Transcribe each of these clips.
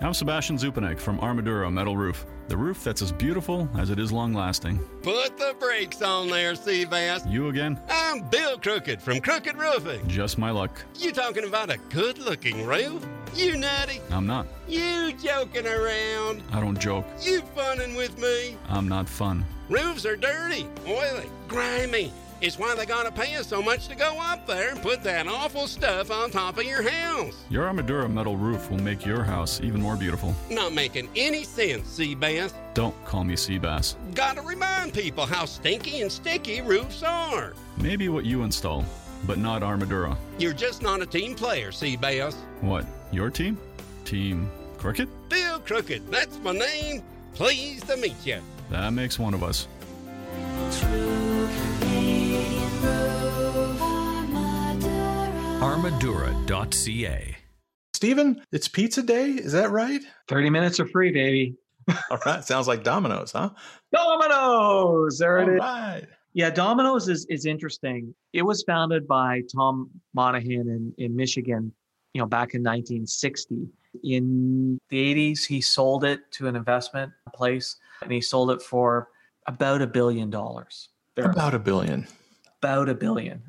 I'm Sebastian Zupanek from Armadura Metal Roof, the roof that's as beautiful as it is long-lasting. Put the brakes on there, Sebastian. You again? I'm Bill Crooked from Crooked Roofing. Just my luck. You talking about a good-looking roof? You nutty? I'm not. You joking around? I don't joke. You funning with me? I'm not fun. Roofs are dirty, oily, grimy. It's why they gotta pay us so much to go up there and put that awful stuff on top of your house. Your Armadura metal roof will make your house even more beautiful. Not making any sense, Seabass. Don't call me Seabass. Gotta remind people how stinky and sticky roofs are. Maybe what you install, but not Armadura. You're just not a team player, Seabass. What, your team? Team Crooked? Bill Crooked, that's my name. Pleased to meet you. That makes one of us. Armadura.ca. Stephen, it's pizza day, is that right? 30 minutes are free, baby. All right, sounds like Domino's, huh? Domino's, there it is. Right. Yeah, Domino's is interesting. It was founded by Tom Monaghan in Michigan, you know, back in 1960. In the 80s, he sold it to an investment place, and he sold it for about $1 billion. About a billion.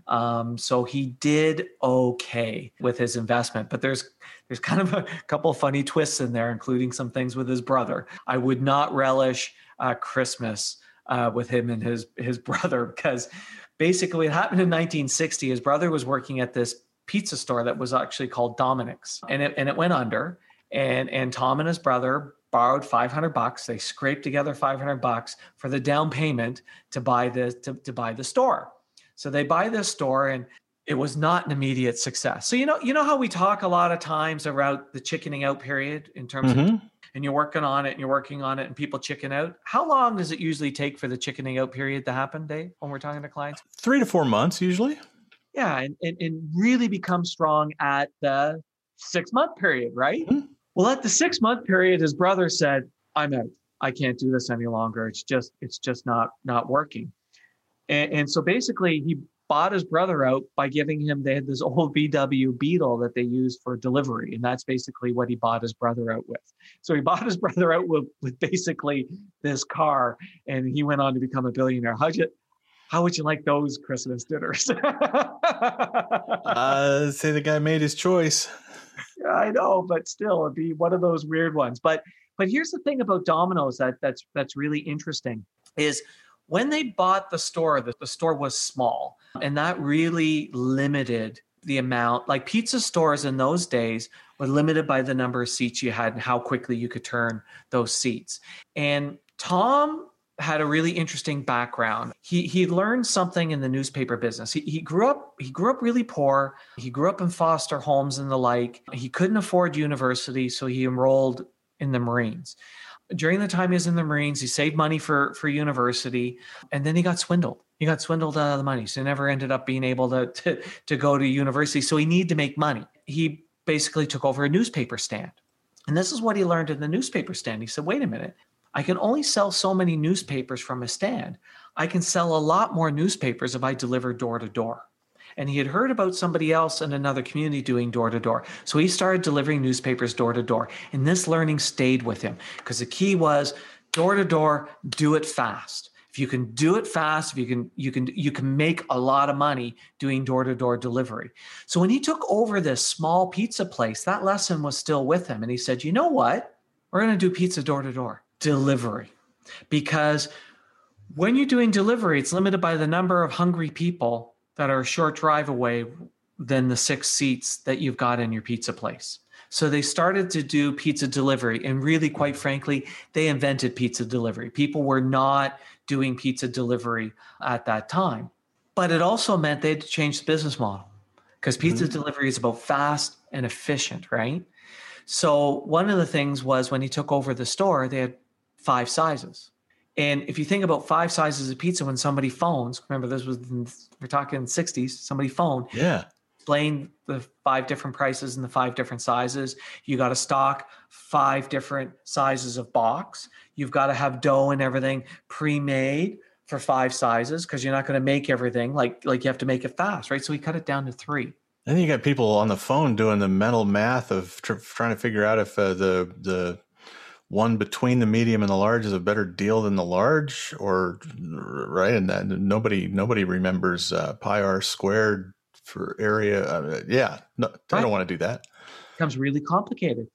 So he did okay with his investment, but there's kind of a couple of funny twists in there, including some things with his brother. I would not relish Christmas with him and his brother, because basically it happened in 1960. His brother was working at this pizza store that was actually called Dominick's, and it went under, and Tom and his brother borrowed $500. They scraped together $500 for the down payment to buy the store. So they buy this store, and it was not an immediate success. So you know how we talk a lot of times about the chickening out period in terms of, and you're working on it and you're working on it and people chicken out. How long does it usually take for the chickening out period to happen, Dave, when we're talking to clients? 3 to 4 months usually. Yeah, and really become strong at the 6-month period, right? Mm-hmm. Well, at the 6-month period, his brother said, I'm out. I can't do this any longer. It's just not working. And so basically he bought his brother out by giving him, they had this old VW Beetle that they used for delivery. And that's basically what he bought his brother out with. So he bought his brother out with basically this car, and he went on to become a billionaire. How would you like those Christmas dinners? Say the guy made his choice. I know, but still it'd be one of those weird ones. But here's the thing about Domino's that's really interesting is, when they bought the store was small, and that really limited the amount. Like pizza stores in those days were limited by the number of seats you had and how quickly you could turn those seats. And Tom had a really interesting background. He learned something in the newspaper business. He grew up really poor. He grew up in foster homes and the like. He couldn't afford university, so he enrolled in the Marines. During the time he was in the Marines, he saved money for university, and then he got swindled. He got swindled out of the money, so he never ended up being able to go to university, so he needed to make money. He basically took over a newspaper stand, and this is what he learned in the newspaper stand. He said, wait a minute, I can only sell so many newspapers from a stand. I can sell a lot more newspapers if I deliver door to door. And he had heard about somebody else in another community doing door-to-door. So he started delivering newspapers door-to-door. And this learning stayed with him, because the key was door-to-door, do it fast. If you can do it fast, if you can make a lot of money doing door-to-door delivery. So when he took over this small pizza place, that lesson was still with him. And he said, you know what? We're going to do pizza door-to-door delivery. Because when you're doing delivery, it's limited by the number of hungry people that are a short drive away than the 6 seats that you've got in your pizza place. So they started to do pizza delivery, and really, quite frankly, they invented pizza delivery. People were not doing pizza delivery at that time. But it also meant they had to change the business model, because pizza delivery is about fast and efficient, right? So one of the things was when he took over the store, they had 5 sizes. And if you think about 5 sizes of pizza, when somebody phones, remember this was, we're talking 60s, somebody phoned. Yeah. Explain the 5 different prices and the 5 different sizes. You got to stock 5 different sizes of box. You've got to have dough and everything pre-made for 5 sizes because you're not going to make everything. Like you have to make it fast, right? So we cut it down to 3. And you got people on the phone doing the mental math of trying to figure out if the one between the medium and the large is a better deal than the large, or right? And that nobody remembers pi r squared for area. I don't want to do that. It becomes really complicated.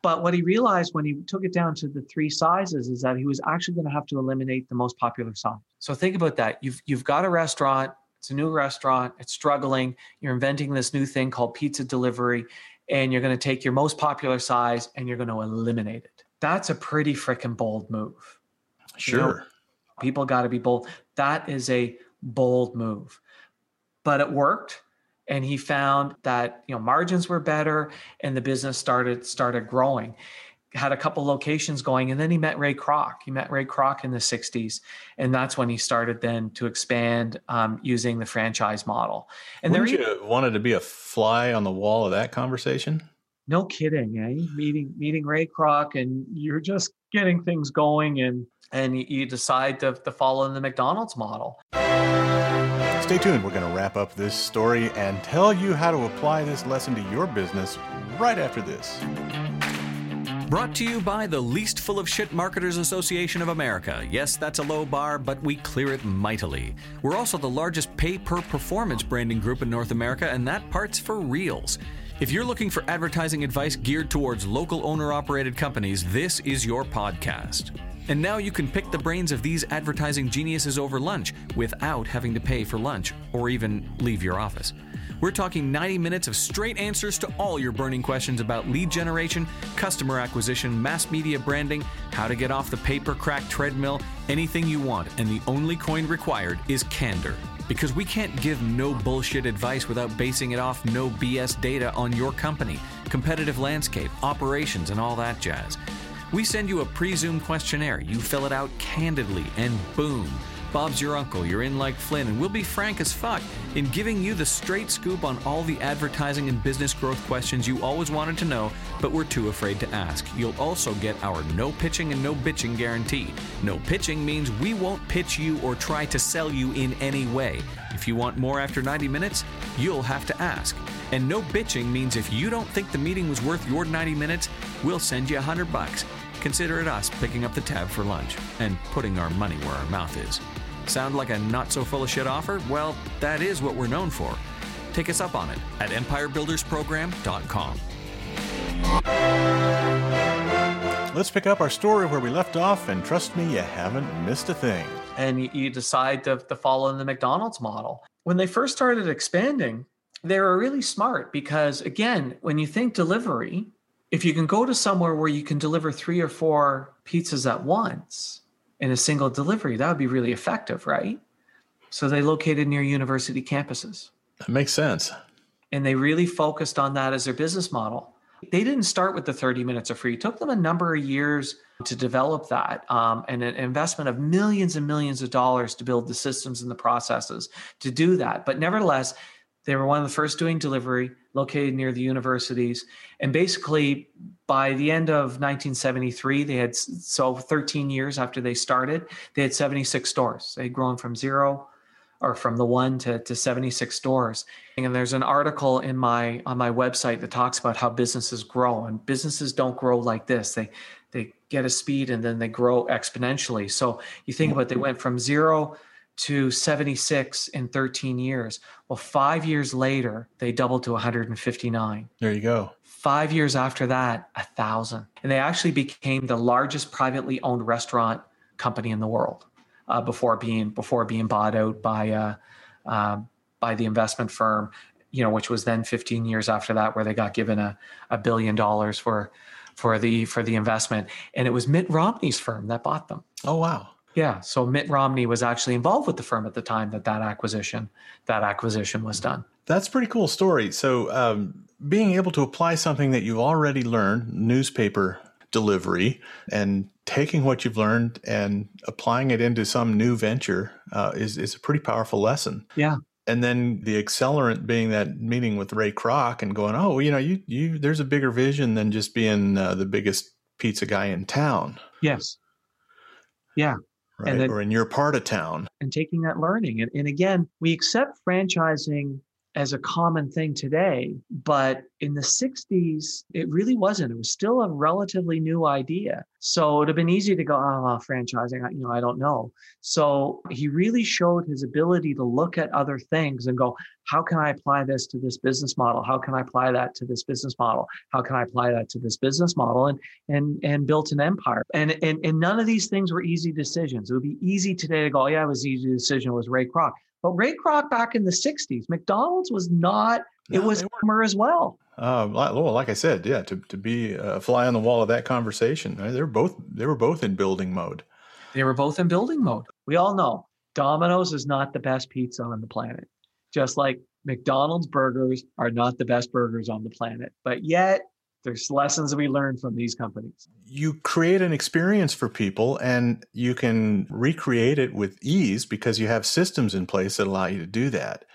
But what he realized when he took it down to the 3 sizes is that he was actually going to have to eliminate the most popular size. So think about that. You've got a restaurant. It's a new restaurant. It's struggling. You're inventing this new thing called pizza delivery, and you're going to take your most popular size and you're going to eliminate it. That's a pretty freaking bold move. Sure. You know, people got to be bold. That is a bold move, but it worked. And he found that, you know, margins were better and the business started growing. Had a couple locations going, and then he met Ray Kroc. He met Ray Kroc in the 60s, and that's when he started then to expand using the franchise model. And you wanted to be a fly on the wall of that conversation? No kidding, eh? Meeting Ray Kroc, and you're just getting things going, and you decide to follow the McDonald's model. Stay tuned. We're going to wrap up this story and tell you how to apply this lesson to your business right after this. Brought to you by the Least Full of Shit Marketers Association of America. Yes, that's a low bar, but we clear it mightily. We're also the largest pay-per-performance branding group in North America, and that part's for reals. If you're looking for advertising advice geared towards local owner-operated companies, this is your podcast. And now you can pick the brains of these advertising geniuses over lunch without having to pay for lunch or even leave your office. We're talking 90 minutes of straight answers to all your burning questions about lead generation, customer acquisition, mass media branding, how to get off the paper-crack treadmill, anything you want. And the only coin required is candor. Because we can't give no bullshit advice without basing it off no BS data on your company, competitive landscape, operations, and all that jazz. We send you a pre-Zoom questionnaire. You fill it out candidly, and boom, Bob's your uncle. You're in like Flynn, and we'll be frank as fuck in giving you the straight scoop on all the advertising and business growth questions you always wanted to know, but were too afraid to ask. You'll also get our no pitching and no bitching guarantee. No pitching means we won't pitch you or try to sell you in any way. If you want more after 90 minutes, you'll have to ask. And no bitching means if you don't think the meeting was worth your 90 minutes, we'll send you $100. Consider it us picking up the tab for lunch and putting our money where our mouth is. Sound like a not-so-full-of-shit offer? Well, that is what we're known for. Take us up on it at EmpireBuildersProgram.com. Let's pick up our story where we left off, and trust me, you haven't missed a thing. And you decide to follow the McDonald's model. When they first started expanding, they were really smart because, again, when you think delivery, if you can go to somewhere where you can deliver 3 or 4 pizzas at once in a single delivery, that would be really effective, right? So they located near university campuses. That makes sense. And they really focused on that as their business model. They didn't start with the 30 minutes of free. It took them a number of years to develop that and an investment of millions and millions of dollars to build the systems and the processes to do that. But nevertheless, they were one of the first doing delivery, located near the universities. And basically, by the end of 1973, they had, so 13 years after they started, they had 76 stores. They had grown from zero or from the one to 76 stores. And there's an article on my website that talks about how businesses grow, and businesses don't grow like this. They get a speed and then they grow exponentially. So you think about, they went from zero to 76 in 13 years. Well, 5 years later, they doubled to 159. There you go. 5 years after that, 1,000. And they actually became the largest privately owned restaurant company in the world before being bought out by the investment firm, you know, which was then 15 years after that, where they got given a $1 billion for the investment. And it was Mitt Romney's firm that bought them. Oh, wow. Yeah. So Mitt Romney was actually involved with the firm at the time that acquisition was done. That's a pretty cool story. So being able to apply something that you've already learned, newspaper delivery, and taking what you've learned and applying it into some new venture is a pretty powerful lesson. Yeah. And then the accelerant being that meeting with Ray Kroc and going, oh, you know, you there's a bigger vision than just being the biggest pizza guy in town. Yes. Yeah. Right? And then, or in your part of town. And taking that learning. And again, we accept franchising as a common thing today, but in the 60s, it really wasn't. It was still a relatively new idea. So it'd have been easy to go, oh, franchising, I don't know. So he really showed his ability to look at other things and go, how can I apply this to this business model? How can I apply that to this business model? How can I apply that to this business model? And built an empire. And none of these things were easy decisions. It would be easy today to go, yeah, it was an easy decision. It was Ray Kroc. But Ray Kroc back in the 60s, McDonald's was not, it was summer as well. Like I said, yeah, to be a fly on the wall of that conversation, they were both in building mode. They were both in building mode. We all know Domino's is not the best pizza on the planet, just like McDonald's burgers are not the best burgers on the planet. But yet there's lessons that we learn from these companies. You create an experience for people and you can recreate it with ease because you have systems in place that allow you to do that.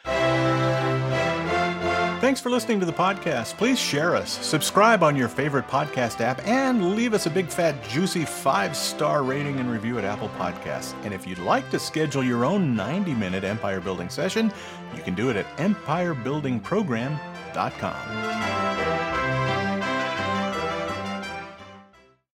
Thanks for listening to the podcast. Please share us, subscribe on your favorite podcast app, and leave us a big, fat, juicy 5-star rating and review at Apple Podcasts. And if you'd like to schedule your own 90-minute empire building session, you can do it at EmpireBuildersProgram.com.